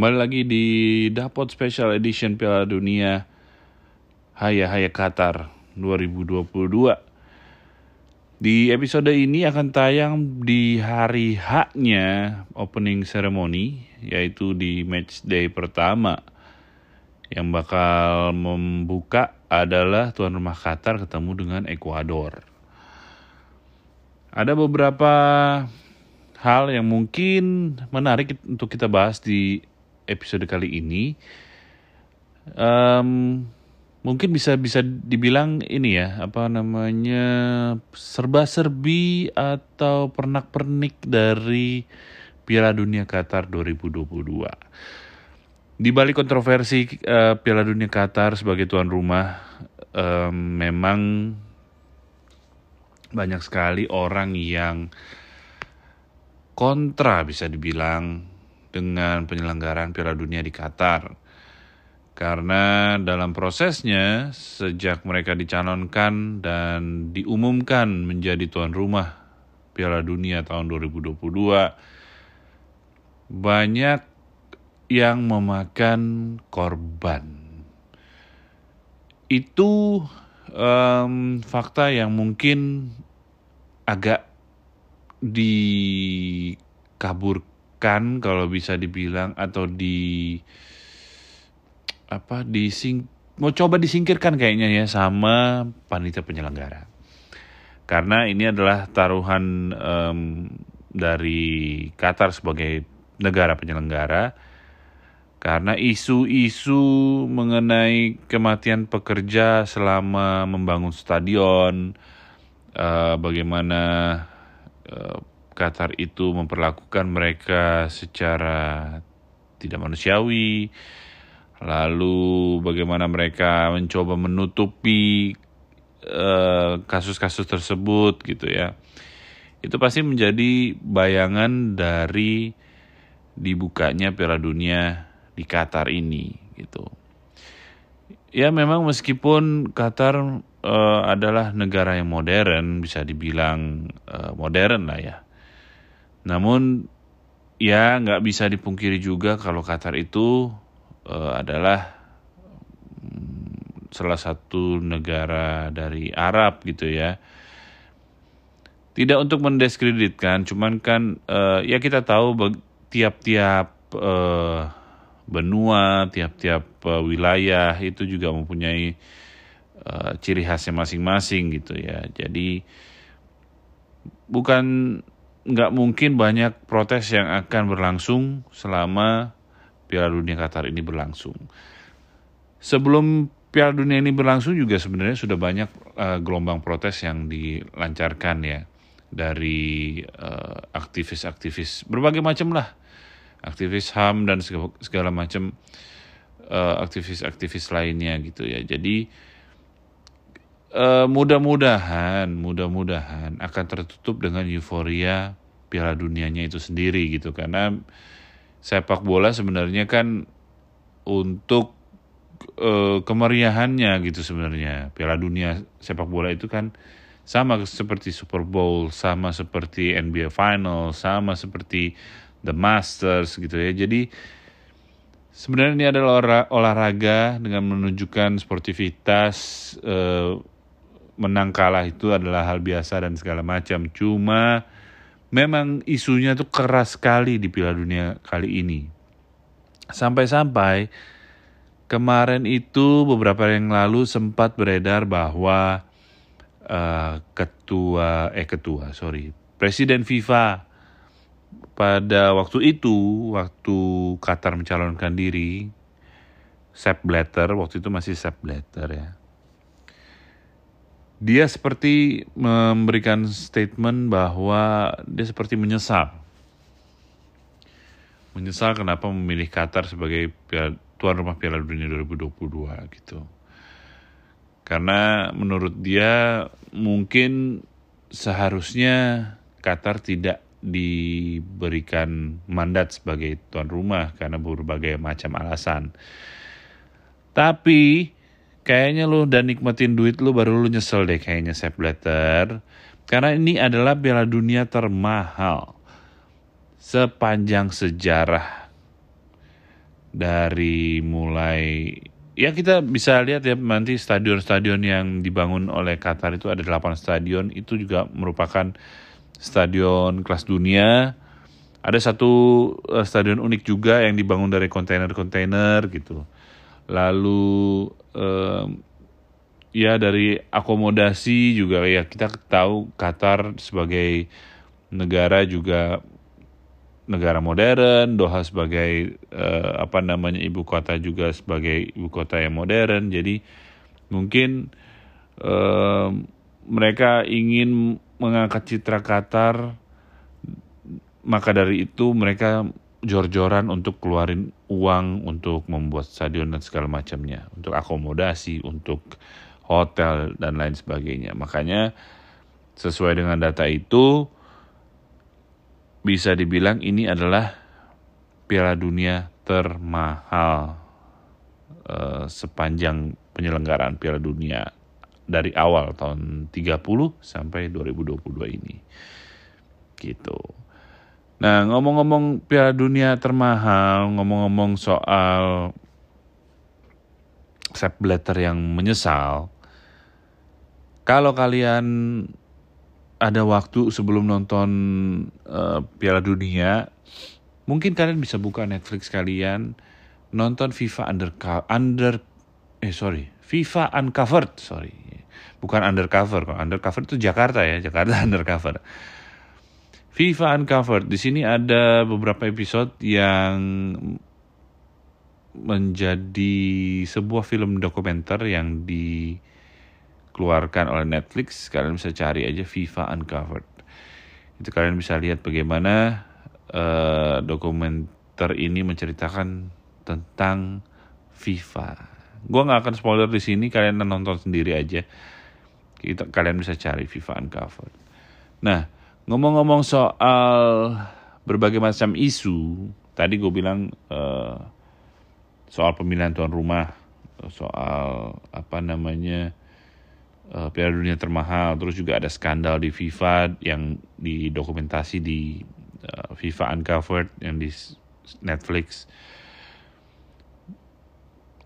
Kembali lagi di Dapot Special Edition Piala Dunia Haya-Haya Qatar 2022. Di episode ini akan tayang di hari H-nya opening ceremony, yaitu di match day pertama. Yang bakal membuka adalah tuan rumah Qatar ketemu dengan Ekuador. Ada beberapa hal yang mungkin menarik untuk kita bahas di episode kali ini. Mungkin bisa dibilang ini ya, serba-serbi atau pernak-pernik dari Piala Dunia Qatar 2022. Di balik kontroversi Piala Dunia Qatar sebagai tuan rumah, memang banyak sekali orang yang kontra bisa dibilang dengan penyelenggaraan Piala Dunia di Qatar. Karena dalam prosesnya, sejak mereka dicalonkan dan diumumkan menjadi tuan rumah Piala Dunia tahun 2022, banyak yang memakan korban. Itu fakta yang mungkin agak dikaburkan kalau bisa dibilang, atau disingkirkan kayaknya ya sama panitia penyelenggara. Karena ini adalah taruhan dari Qatar sebagai negara penyelenggara. Karena isu-isu mengenai kematian pekerja selama membangun stadion, bagaimana Qatar itu memperlakukan mereka secara tidak manusiawi, lalu bagaimana mereka mencoba menutupi kasus-kasus tersebut gitu ya. Itu pasti menjadi bayangan dari dibukanya Piala Dunia di Qatar ini gitu. Ya memang meskipun Qatar adalah negara yang modern, bisa dibilang modern lah ya. Namun ya nggak bisa dipungkiri juga kalau Qatar itu adalah salah satu negara dari Arab gitu ya. Tidak untuk mendiskreditkan, cuman kan ya kita tahu tiap-tiap benua, tiap-tiap wilayah itu juga mempunyai ciri khasnya masing-masing gitu ya. Jadi nggak mungkin banyak protes yang akan berlangsung selama Piala Dunia Qatar ini berlangsung. Sebelum Piala Dunia ini berlangsung juga sebenarnya sudah banyak gelombang protes yang dilancarkan ya dari aktivis-aktivis berbagai macam lah, aktivis HAM dan segala macam aktivis-aktivis lainnya gitu ya. Jadi mudah-mudahan akan tertutup dengan euforia Piala Dunianya itu sendiri gitu, karena sepak bola sebenarnya kan untuk kemeriahannya gitu sebenarnya. Piala Dunia sepak bola itu kan sama seperti Super Bowl, sama seperti NBA Final, sama seperti The Masters gitu ya. Jadi sebenarnya ini adalah olahraga dengan menunjukkan sportivitas, menang kalah itu adalah hal biasa dan segala macam. Cuma memang isunya tuh keras sekali di Piala Dunia kali ini. Sampai-sampai kemarin itu beberapa yang lalu sempat beredar bahwa Presiden FIFA pada waktu itu, waktu Qatar mencalonkan diri, Sepp Blatter, waktu itu masih Sepp Blatter ya. Dia seperti memberikan statement bahwa dia seperti menyesal kenapa memilih Qatar sebagai tuan rumah Piala Dunia 2022 gitu. Karena menurut dia mungkin seharusnya Qatar tidak diberikan mandat sebagai tuan rumah karena berbagai macam alasan. Tapi kayaknya lu udah nikmatin duit lu baru lu nyesel deh kayaknya, Sepp Blatter. Karena ini adalah Piala Dunia termahal sepanjang sejarah dari mulai, ya kita bisa lihat ya nanti stadion-stadion yang dibangun oleh Qatar itu ada 8 stadion, itu juga merupakan stadion kelas dunia. Ada satu stadion unik juga yang dibangun dari kontainer-kontainer gitu. Lalu ya dari akomodasi juga, ya kita tahu Qatar sebagai negara juga negara modern, Doha sebagai ibu kota juga sebagai ibu kota yang modern. Jadi mungkin mereka ingin mengangkat citra Qatar. Maka dari itu mereka jor-joran untuk keluarin uang untuk membuat stadion dan segala macamnya, untuk akomodasi, untuk hotel dan lain sebagainya. Makanya sesuai dengan data itu bisa dibilang ini adalah Piala Dunia termahal sepanjang penyelenggaraan Piala Dunia dari awal tahun 30 sampai 2022 ini. Gitu. Nah, ngomong-ngomong Piala Dunia termahal, ngomong-ngomong soal Sepp Blatter yang menyesal, kalau kalian ada waktu sebelum nonton Piala Dunia, mungkin kalian bisa buka Netflix kalian, nonton FIFA Uncovered, bukan Undercover. Kalau Undercover itu Jakarta ya, Jakarta Undercover. FIFA Uncovered, di sini ada beberapa episode yang menjadi sebuah film dokumenter yang dikeluarkan oleh Netflix. Kalian bisa cari aja FIFA Uncovered. Itu kalian bisa lihat bagaimana dokumenter ini menceritakan tentang FIFA. Gua nggak akan spoiler di sini, kalian nonton sendiri aja. Kalian bisa cari FIFA Uncovered. Nah. Ngomong-ngomong soal berbagai macam isu, tadi gue bilang soal pemilihan tuan rumah, soal Piala Dunia termahal, terus juga ada skandal di FIFA yang didokumentasi di FIFA Uncovered yang di Netflix.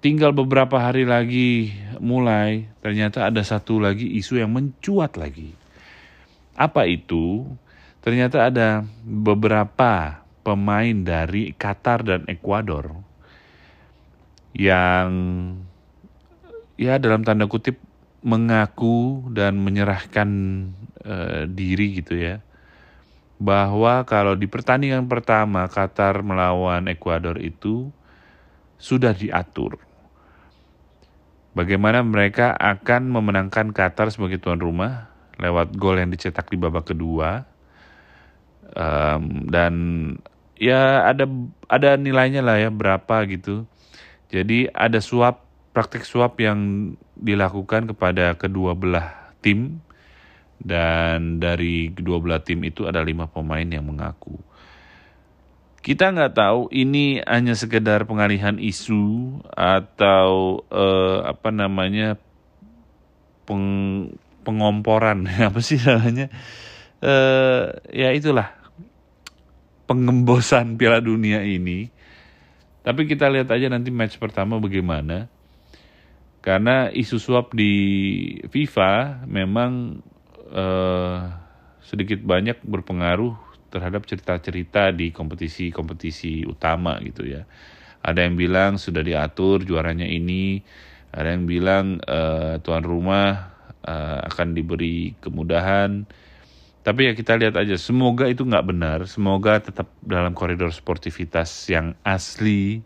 Tinggal beberapa hari lagi mulai, ternyata ada satu lagi isu yang mencuat lagi. Apa itu? Ternyata ada beberapa pemain dari Qatar dan Ekuador yang ya dalam tanda kutip mengaku dan menyerahkan diri gitu ya, bahwa kalau di pertandingan pertama Qatar melawan Ekuador itu sudah diatur bagaimana mereka akan memenangkan Qatar sebagai tuan rumah lewat gol yang dicetak di babak kedua, dan ya ada nilainya lah ya berapa gitu. Jadi ada praktik suap yang dilakukan kepada kedua belah tim, dan dari kedua belah tim itu ada 5 pemain yang mengaku. Kita nggak tahu ini hanya sekedar pengalihan isu atau pengomporan ya itulah pengembosan Piala Dunia ini. Tapi kita lihat aja nanti match pertama bagaimana, karena isu suap di FIFA memang sedikit banyak berpengaruh terhadap cerita-cerita di kompetisi-kompetisi utama gitu ya. Ada yang bilang sudah diatur juaranya ini, ada yang bilang tuan rumah akan diberi kemudahan. Tapi ya kita lihat aja, semoga itu nggak benar, semoga tetap dalam koridor sportivitas yang asli,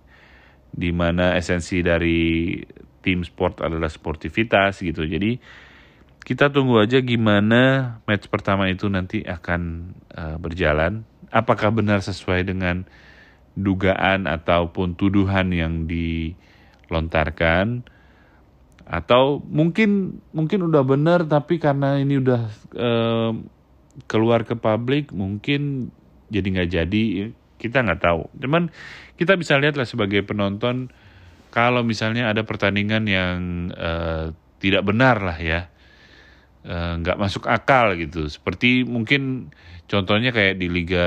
di mana esensi dari tim sport adalah sportivitas gitu. Jadi kita tunggu aja gimana match pertama itu nanti akan berjalan, apakah benar sesuai dengan dugaan ataupun tuduhan yang dilontarkan, atau mungkin udah benar tapi karena ini udah keluar ke publik mungkin jadi nggak jadi, kita nggak tahu. Cuman kita bisa lihatlah sebagai penonton, kalau misalnya ada pertandingan yang tidak benar lah ya, nggak masuk akal gitu. Seperti mungkin contohnya kayak di Liga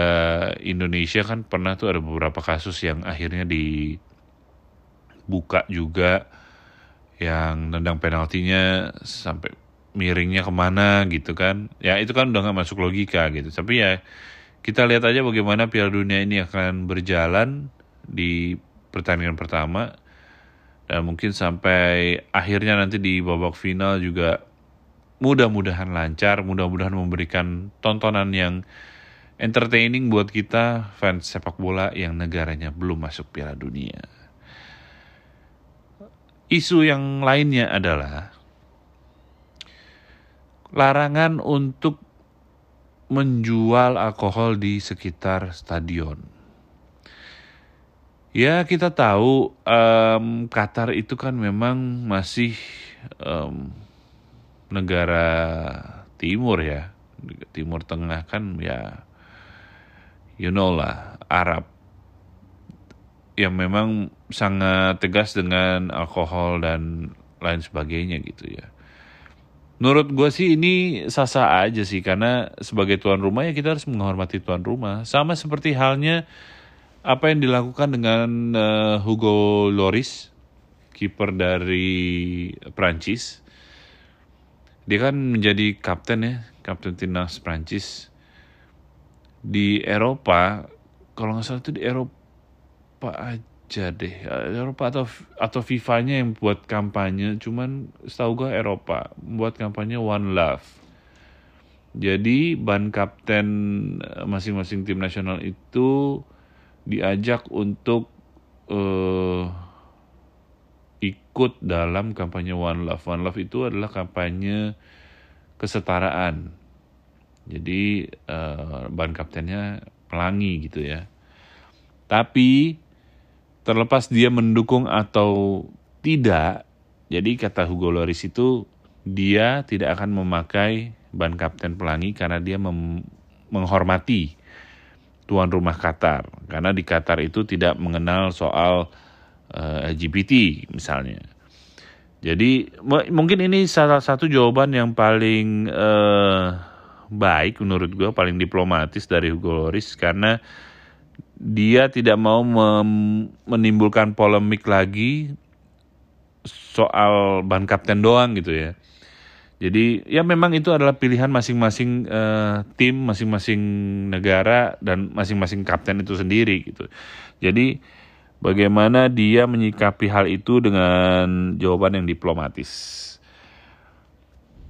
Indonesia kan pernah tuh ada beberapa kasus yang akhirnya di buka juga, yang nendang penaltinya sampai miringnya kemana gitu kan. Ya itu kan udah gak masuk logika gitu. Tapi ya kita lihat aja bagaimana Piala Dunia ini akan berjalan di pertandingan pertama. Dan mungkin sampai akhirnya nanti di babak final juga mudah-mudahan lancar, mudah-mudahan memberikan tontonan yang entertaining buat kita fans sepak bola yang negaranya belum masuk Piala Dunia. Isu yang lainnya adalah larangan untuk menjual alkohol di sekitar stadion. Ya kita tahu Qatar itu kan memang masih negara timur ya, timur tengah kan ya, you know lah, Arab yang memang sangat tegas dengan alkohol dan lain sebagainya gitu ya. Menurut gue sih ini sah-sah aja sih, karena sebagai tuan rumah ya kita harus menghormati tuan rumah. Sama seperti halnya apa yang dilakukan dengan Hugo Lloris, kiper dari Prancis. Dia kan menjadi kapten ya, kapten timnas Prancis di Eropa, kalau nggak salah itu di Eropa aja deh, Eropa atau FIFA-nya yang buat kampanye, cuman setahu gue Eropa buat kampanye One Love. Jadi ban kapten masing-masing tim nasional itu diajak untuk ikut dalam kampanye One Love. One Love itu adalah kampanye kesetaraan. Jadi ban kaptennya pelangi gitu ya. Tapi terlepas dia mendukung atau tidak, jadi kata Hugo Lloris itu dia tidak akan memakai ban kapten pelangi karena dia menghormati tuan rumah Qatar. Karena di Qatar itu tidak mengenal soal LGBT misalnya. Jadi mungkin ini salah satu jawaban yang paling baik menurut gue, paling diplomatis dari Hugo Lloris, karena dia tidak mau menimbulkan polemik lagi soal ban kapten doang gitu ya. Jadi ya memang itu adalah pilihan masing-masing tim, masing-masing negara dan masing-masing kapten itu sendiri gitu. Jadi bagaimana dia menyikapi hal itu dengan jawaban yang diplomatis.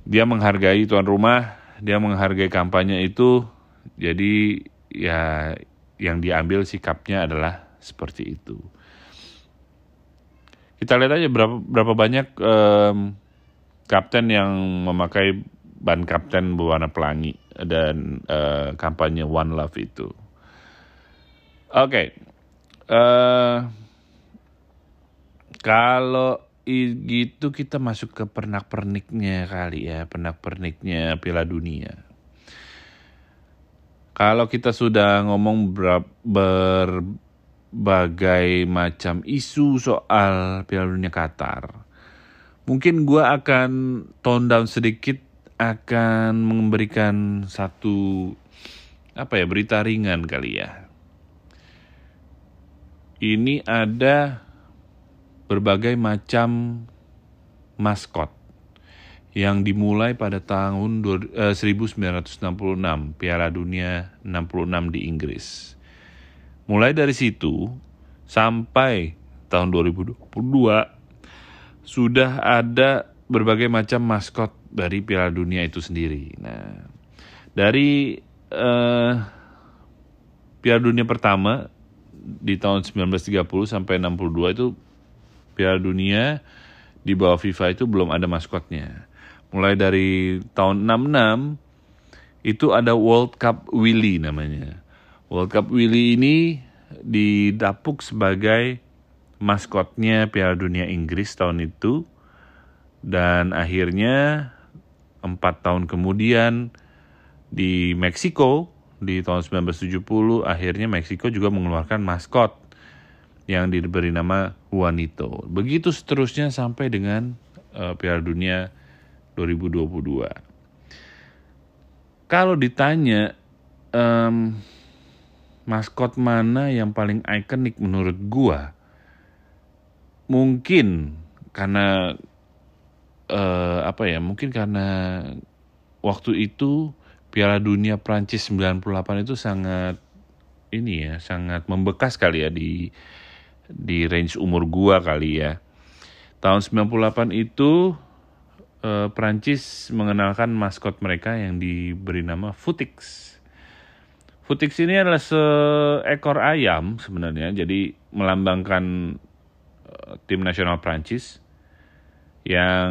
Dia menghargai tuan rumah, dia menghargai kampanye itu. Jadi ya yang diambil sikapnya adalah seperti itu. Kita lihat aja berapa banyak kapten yang memakai ban kapten berwarna pelangi dan kampanye One Love itu. Oke. Kalau gitu kita masuk ke pernak-perniknya kali ya, pernak-perniknya Piala Dunia. Kalau kita sudah ngomong berbagai macam isu soal Piala Dunia Qatar, mungkin gue akan tone down sedikit, akan memberikan satu berita ringan kali ya. Ini ada berbagai macam maskot yang dimulai pada tahun 1966, Piala Dunia 66 di Inggris. Mulai dari situ sampai tahun 2022 sudah ada berbagai macam maskot dari Piala Dunia itu sendiri. Nah, dari Piala Dunia pertama di tahun 1930 sampai 62 itu Piala Dunia di bawah FIFA itu belum ada maskotnya. Mulai dari tahun 66 itu ada World Cup Willy namanya. World Cup Willy ini didapuk sebagai maskotnya Piala Dunia Inggris tahun itu. Dan akhirnya 4 tahun kemudian di Meksiko di tahun 1970 akhirnya Meksiko juga mengeluarkan maskot yang diberi nama Juanito. Begitu seterusnya sampai dengan Piala Dunia 2022. Kalau ditanya maskot mana yang paling ikonik menurut gua, mungkin karena mungkin karena waktu itu Piala Dunia Prancis 98 itu sangat membekas kali ya di range umur gua kali ya. Tahun 98 itu Prancis mengenalkan maskot mereka yang diberi nama Footix. Footix ini adalah seekor ayam sebenarnya, jadi melambangkan tim nasional Prancis yang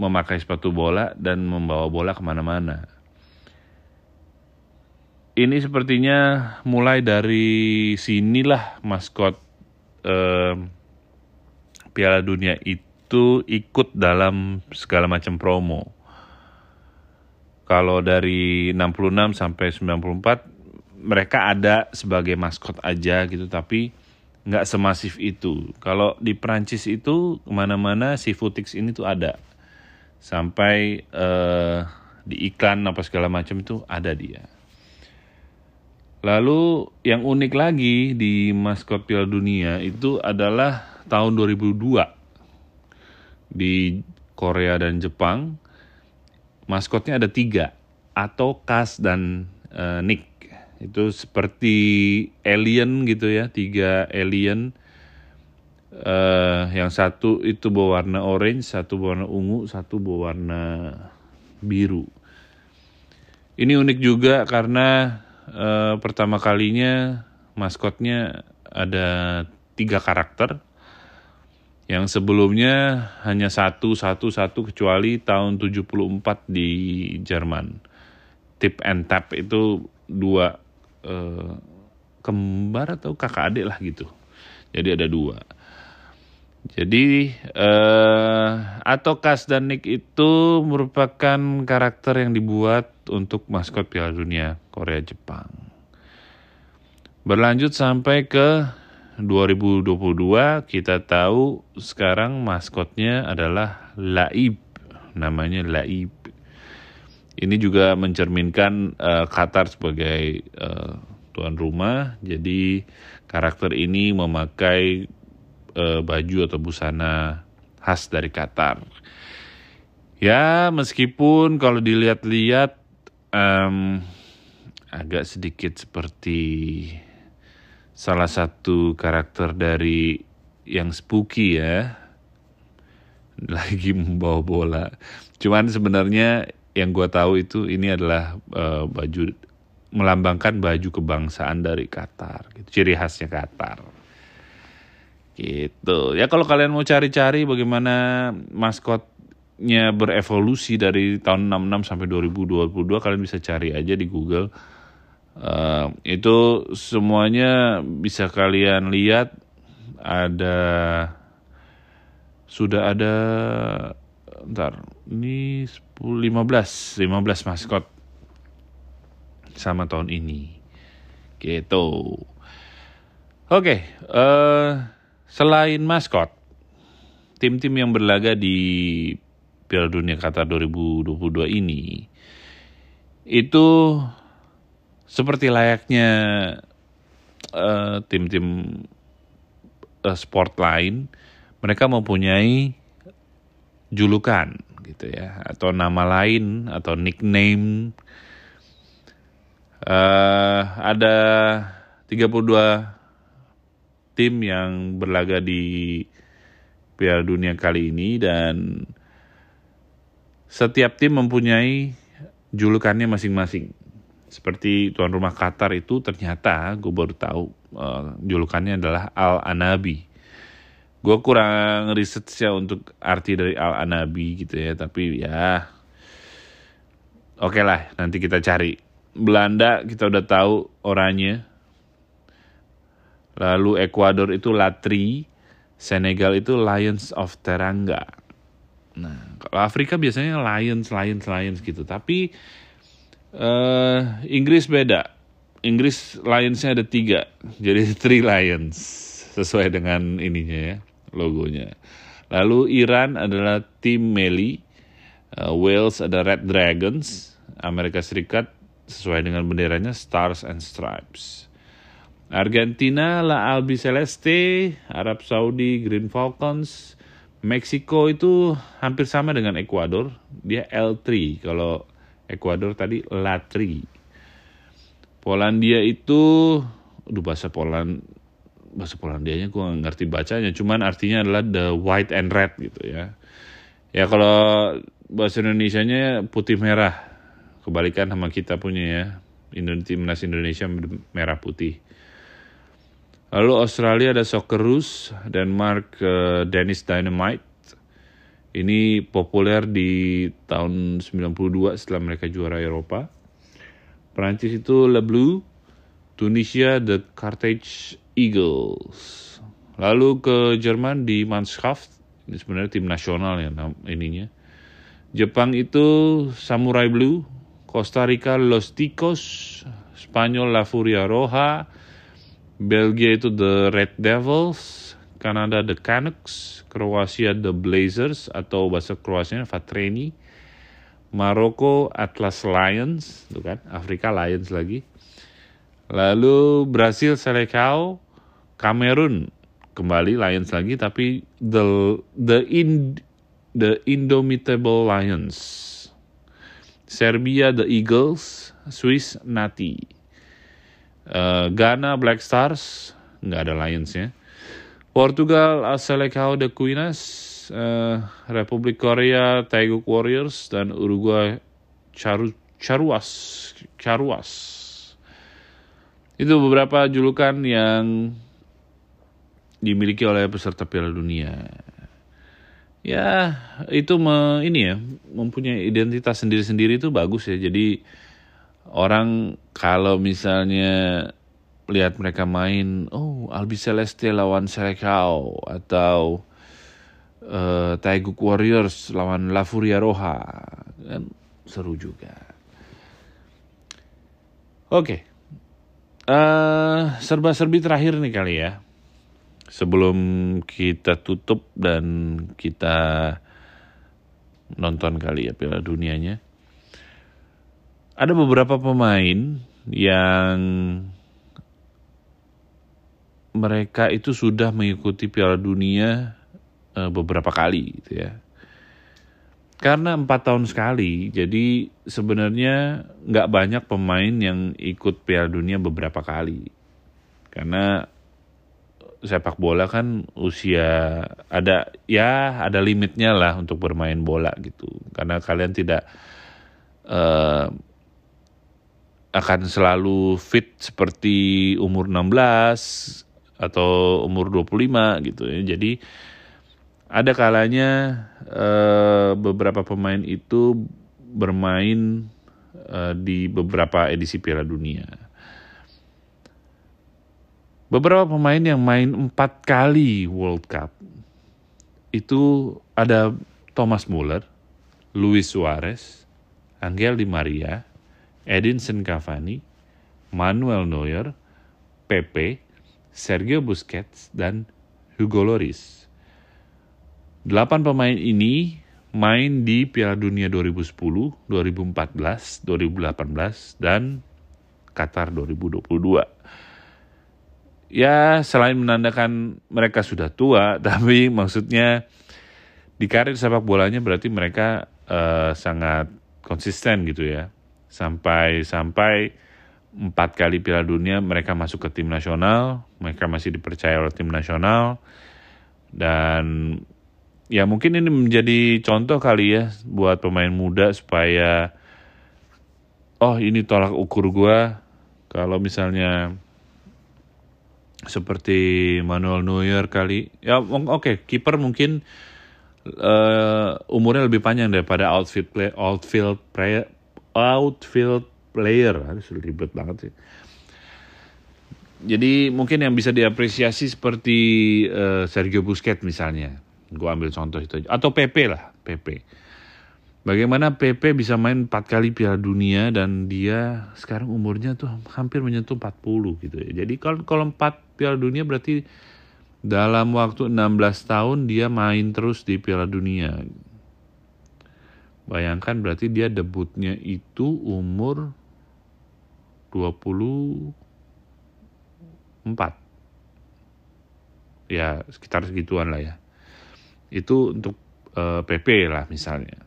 memakai sepatu bola dan membawa bola kemana-mana. Ini sepertinya mulai dari sinilah maskot Piala Dunia itu ikut dalam segala macam promo. Kalau dari 66 sampai 94 mereka ada sebagai maskot aja gitu, tapi nggak semasif itu. Kalau di Perancis itu kemana-mana si Footix ini tuh ada. Sampai di iklan apa segala macam itu ada dia. Lalu yang unik lagi di maskot Piala Dunia itu adalah tahun 2002 di Korea dan Jepang maskotnya ada 3, Ato, Kas, dan Nick. Itu seperti alien gitu ya, 3 alien. Yang satu itu berwarna orange, satu berwarna ungu, satu berwarna biru. Ini unik juga karena pertama kalinya maskotnya ada 3 karakter yang sebelumnya hanya satu kecuali tahun 74 di Jerman. Tip and Tap itu 2 kembar atau kakak adik lah gitu, jadi ada 2. Jadi Ato, Kas, dan Nick itu merupakan karakter yang dibuat untuk maskot Piala Dunia Korea Jepang. Berlanjut sampai ke 2022, kita tahu sekarang maskotnya adalah Laib, namanya Laib. Ini juga mencerminkan Qatar sebagai tuan rumah. Jadi karakter ini memakai baju atau busana khas dari Qatar. Ya, meskipun kalau dilihat-lihat agak sedikit seperti salah satu karakter dari yang spooky ya, lagi membawa bola. Cuman sebenarnya yang gue tahu itu ini adalah baju melambangkan baju kebangsaan dari Qatar, gitu. Ciri khasnya Qatar. Gitu. Ya kalau kalian mau cari-cari bagaimana maskotnya berevolusi dari tahun 66 sampai 2022, kalian bisa cari aja di Google. Itu semuanya bisa kalian lihat, sudah ada ini 15 maskot sama tahun ini. Gitu. Oke, selain maskot, tim-tim yang berlaga di Piala Dunia Qatar 2022 ini itu seperti layaknya tim-tim sport lain, mereka mempunyai julukan gitu ya, atau nama lain atau nickname. Ada 32 tim yang berlaga di Piala Dunia kali ini dan setiap tim mempunyai julukannya masing-masing. Seperti tuan rumah Qatar itu ternyata gue baru tahu julukannya adalah Al Anabi. Gue kurang riset ya untuk arti dari Al Anabi gitu ya, tapi ya oke lah nanti kita cari. Belanda kita udah tahu orangnya. Lalu Ekuador itu La Tri, Senegal itu Lions of Teranga. Nah, kalau Afrika biasanya Lions gitu. Tapi Inggris beda. Inggris Lions-nya ada 3, jadi 3 Lions sesuai dengan ininya ya, logonya. Lalu Iran adalah tim Meli, Wales ada Red Dragons, Amerika Serikat sesuai dengan benderanya Stars and Stripes. Argentina, La Albiceleste, Arab Saudi, Green Falcons. Meksiko itu hampir sama dengan Ekuador, dia El Tri. Kalau Ekuador tadi La Tri. Polandia itu, bahasa Polandianya gue nggak ngerti bacanya, cuman artinya adalah the white and red gitu ya. Ya kalau bahasa Indonesianya putih merah, kebalikan sama kita punya ya. Timnas Indonesia merah putih. Lalu Australia ada Socceroos, Denmark Dennis Dynamite. Ini populer di tahun 92 setelah mereka juara Eropa. Perancis itu Le Bleu, Tunisia The Carthage Eagles. Lalu ke Jerman di Mannschaft, ini sebenarnya tim nasional ya ininya. Jepang itu Samurai Blue, Costa Rica Los Ticos, Spanyol La Furia Roja, Belgia itu The Red Devils, Kanada The Canucks, Kroasia The Blazers atau bahasa Kroasianya Vatreni, Maroko Atlas Lions, tuh kan, Afrika Lions lagi. Lalu Brasil Selecao, Kamerun kembali Lions lagi tapi the Indomitable Lions. Serbia The Eagles, Swiss Nati. Ghana Black Stars, nggak ada Lions-nya. Portugal Selecao de Quinas, Republik Korea Taeguk Warriors, dan Uruguay Charuas. Itu beberapa julukan yang dimiliki oleh peserta Piala Dunia. Ya itu mempunyai identitas sendiri-sendiri itu bagus ya. Jadi orang kalau misalnya lihat mereka main, oh Albiceleste lawan Selecao atau Taeguk Warriors lawan La Furia Roja, kan seru juga. Oke, serba-serbi terakhir nih kali ya, sebelum kita tutup dan kita nonton kali ya Piala Dunianya. Ada beberapa pemain yang mereka itu sudah mengikuti Piala Dunia beberapa kali gitu ya. Karena 4 tahun sekali, jadi sebenarnya nggak banyak pemain yang ikut Piala Dunia beberapa kali. Karena sepak bola kan usia ada limitnya lah untuk bermain bola gitu. Karena kalian tidak akan selalu fit seperti umur 16 atau umur 25 gitu ya. Jadi ada kalanya beberapa pemain itu bermain di beberapa edisi Piala Dunia. Beberapa pemain yang main 4 kali World Cup itu ada Thomas Muller, Luis Suarez, Angel Di Maria, Edinson Cavani, Manuel Neuer, Pepe, Sergio Busquets, dan Hugo Lloris. 8 pemain ini main di Piala Dunia 2010, 2014, 2018, dan Qatar 2022. Ya, selain menandakan mereka sudah tua, tapi maksudnya di karir sepak bolanya berarti mereka sangat konsisten gitu ya. Sampai 4 kali Piala Dunia mereka masuk ke tim nasional, mereka masih dipercaya oleh tim nasional. Dan ya mungkin ini menjadi contoh kali ya buat pemain muda supaya ini tolak ukur gue. Kalau misalnya seperti Manuel Neuer kali, ya oke, kiper mungkin umurnya lebih panjang daripada outfield player, harus ribet banget sih. Jadi mungkin yang bisa diapresiasi seperti Sergio Busquets misalnya, gue ambil contoh itu aja. Atau Pepe lah, Pepe. Bagaimana Pepe bisa main 4 kali Piala Dunia dan dia sekarang umurnya tuh hampir menyentuh 40 gitu ya. Jadi kalau 4 Piala Dunia berarti dalam waktu 16 tahun dia main terus di Piala Dunia. Bayangkan berarti dia debutnya itu umur 20 4. Ya sekitar segituan lah ya. Itu untuk Pepe lah misalnya.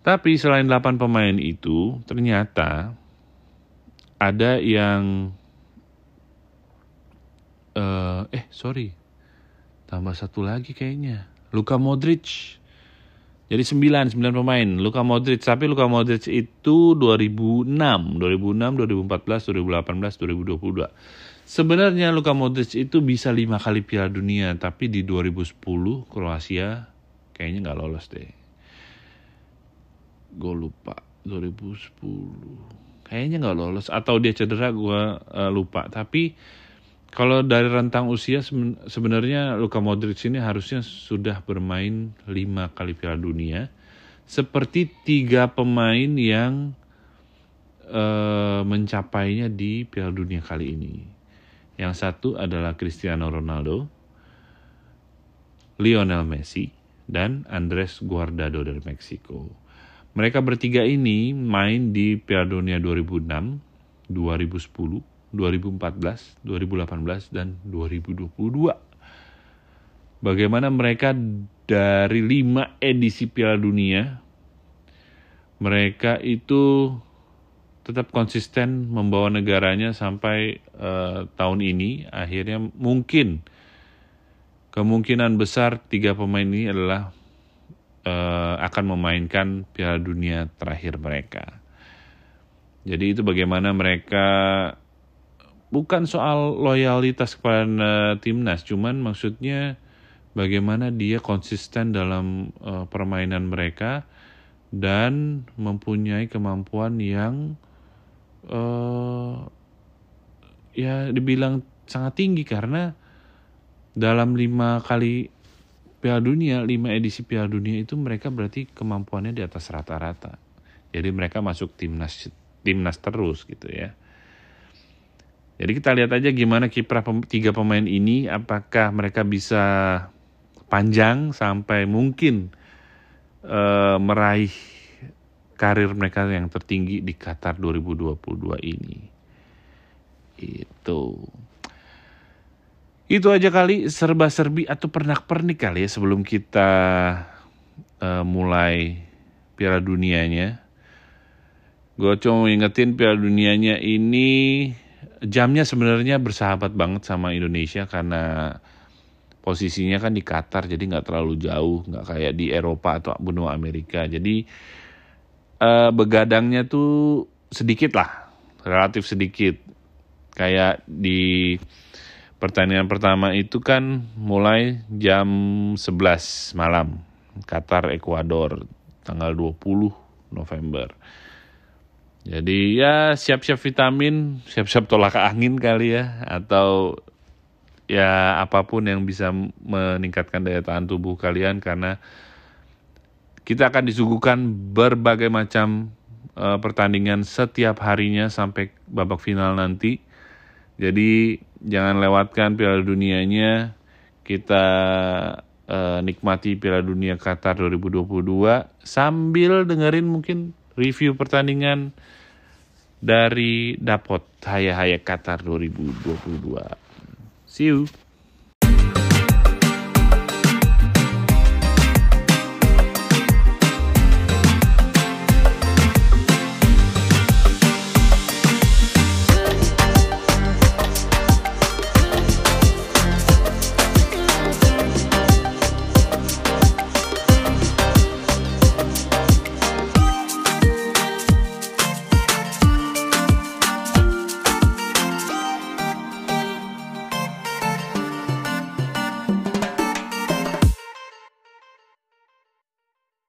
Tapi selain 8 pemain itu ternyata ada yang tambah satu lagi kayaknya. Luka Modric. Jadi 9 pemain. Luka Modric, tapi Luka Modric itu 2006, 2014, 2018, 2022. Sebenarnya Luka Modric itu bisa 5 kali Piala Dunia, tapi di 2010 Kroasia kayaknya nggak lolos deh. Gue lupa 2010. Kayaknya nggak lolos atau dia cedera, gue lupa. Tapi kalau dari rentang usia sebenarnya Luka Modric ini harusnya sudah bermain 5 kali Piala Dunia. Seperti 3 pemain yang mencapainya di Piala Dunia kali ini. Yang satu adalah Cristiano Ronaldo, Lionel Messi, dan Andres Guardado dari Meksiko. Mereka bertiga ini main di Piala Dunia 2006, 2010, 2014, 2018, dan 2022. Bagaimana mereka dari 5 edisi Piala Dunia, mereka itu tetap konsisten membawa negaranya sampai tahun ini. Akhirnya mungkin, kemungkinan besar 3 pemain ini adalah akan memainkan Piala Dunia terakhir mereka. Jadi itu bagaimana mereka, bukan soal loyalitas kepada timnas, cuman maksudnya bagaimana dia konsisten dalam permainan mereka dan mempunyai kemampuan yang ya dibilang sangat tinggi, karena dalam 5 kali Piala Dunia, 5 edisi Piala Dunia itu mereka berarti kemampuannya di atas rata-rata. Jadi mereka masuk timnas terus gitu ya. Jadi kita lihat aja gimana kiprah 3 pemain ini, apakah mereka bisa panjang sampai mungkin meraih karir mereka yang tertinggi di Qatar 2022 ini. Itu aja kali serba-serbi atau pernak-pernik kali ya sebelum kita mulai Piala Dunianya. Gue cuma ingetin Piala Dunianya ini jamnya sebenarnya bersahabat banget sama Indonesia karena posisinya kan di Qatar, jadi nggak terlalu jauh, nggak kayak di Eropa atau benua Amerika. Jadi begadangnya tuh sedikit lah, relatif sedikit. Kayak di pertandingan pertama itu kan mulai jam 11 malam Qatar Ekuador tanggal 20 November. Jadi ya siap-siap vitamin, siap-siap tolak angin kali ya, atau ya apapun yang bisa meningkatkan daya tahan tubuh kalian, karena kita akan disuguhkan berbagai macam pertandingan setiap harinya sampai babak final nanti. Jadi jangan lewatkan Piala Dunianya, kita nikmati Piala Dunia Qatar 2022 sambil dengerin mungkin review pertandingan dari Dapot Haya-Haya Qatar 2022. See you.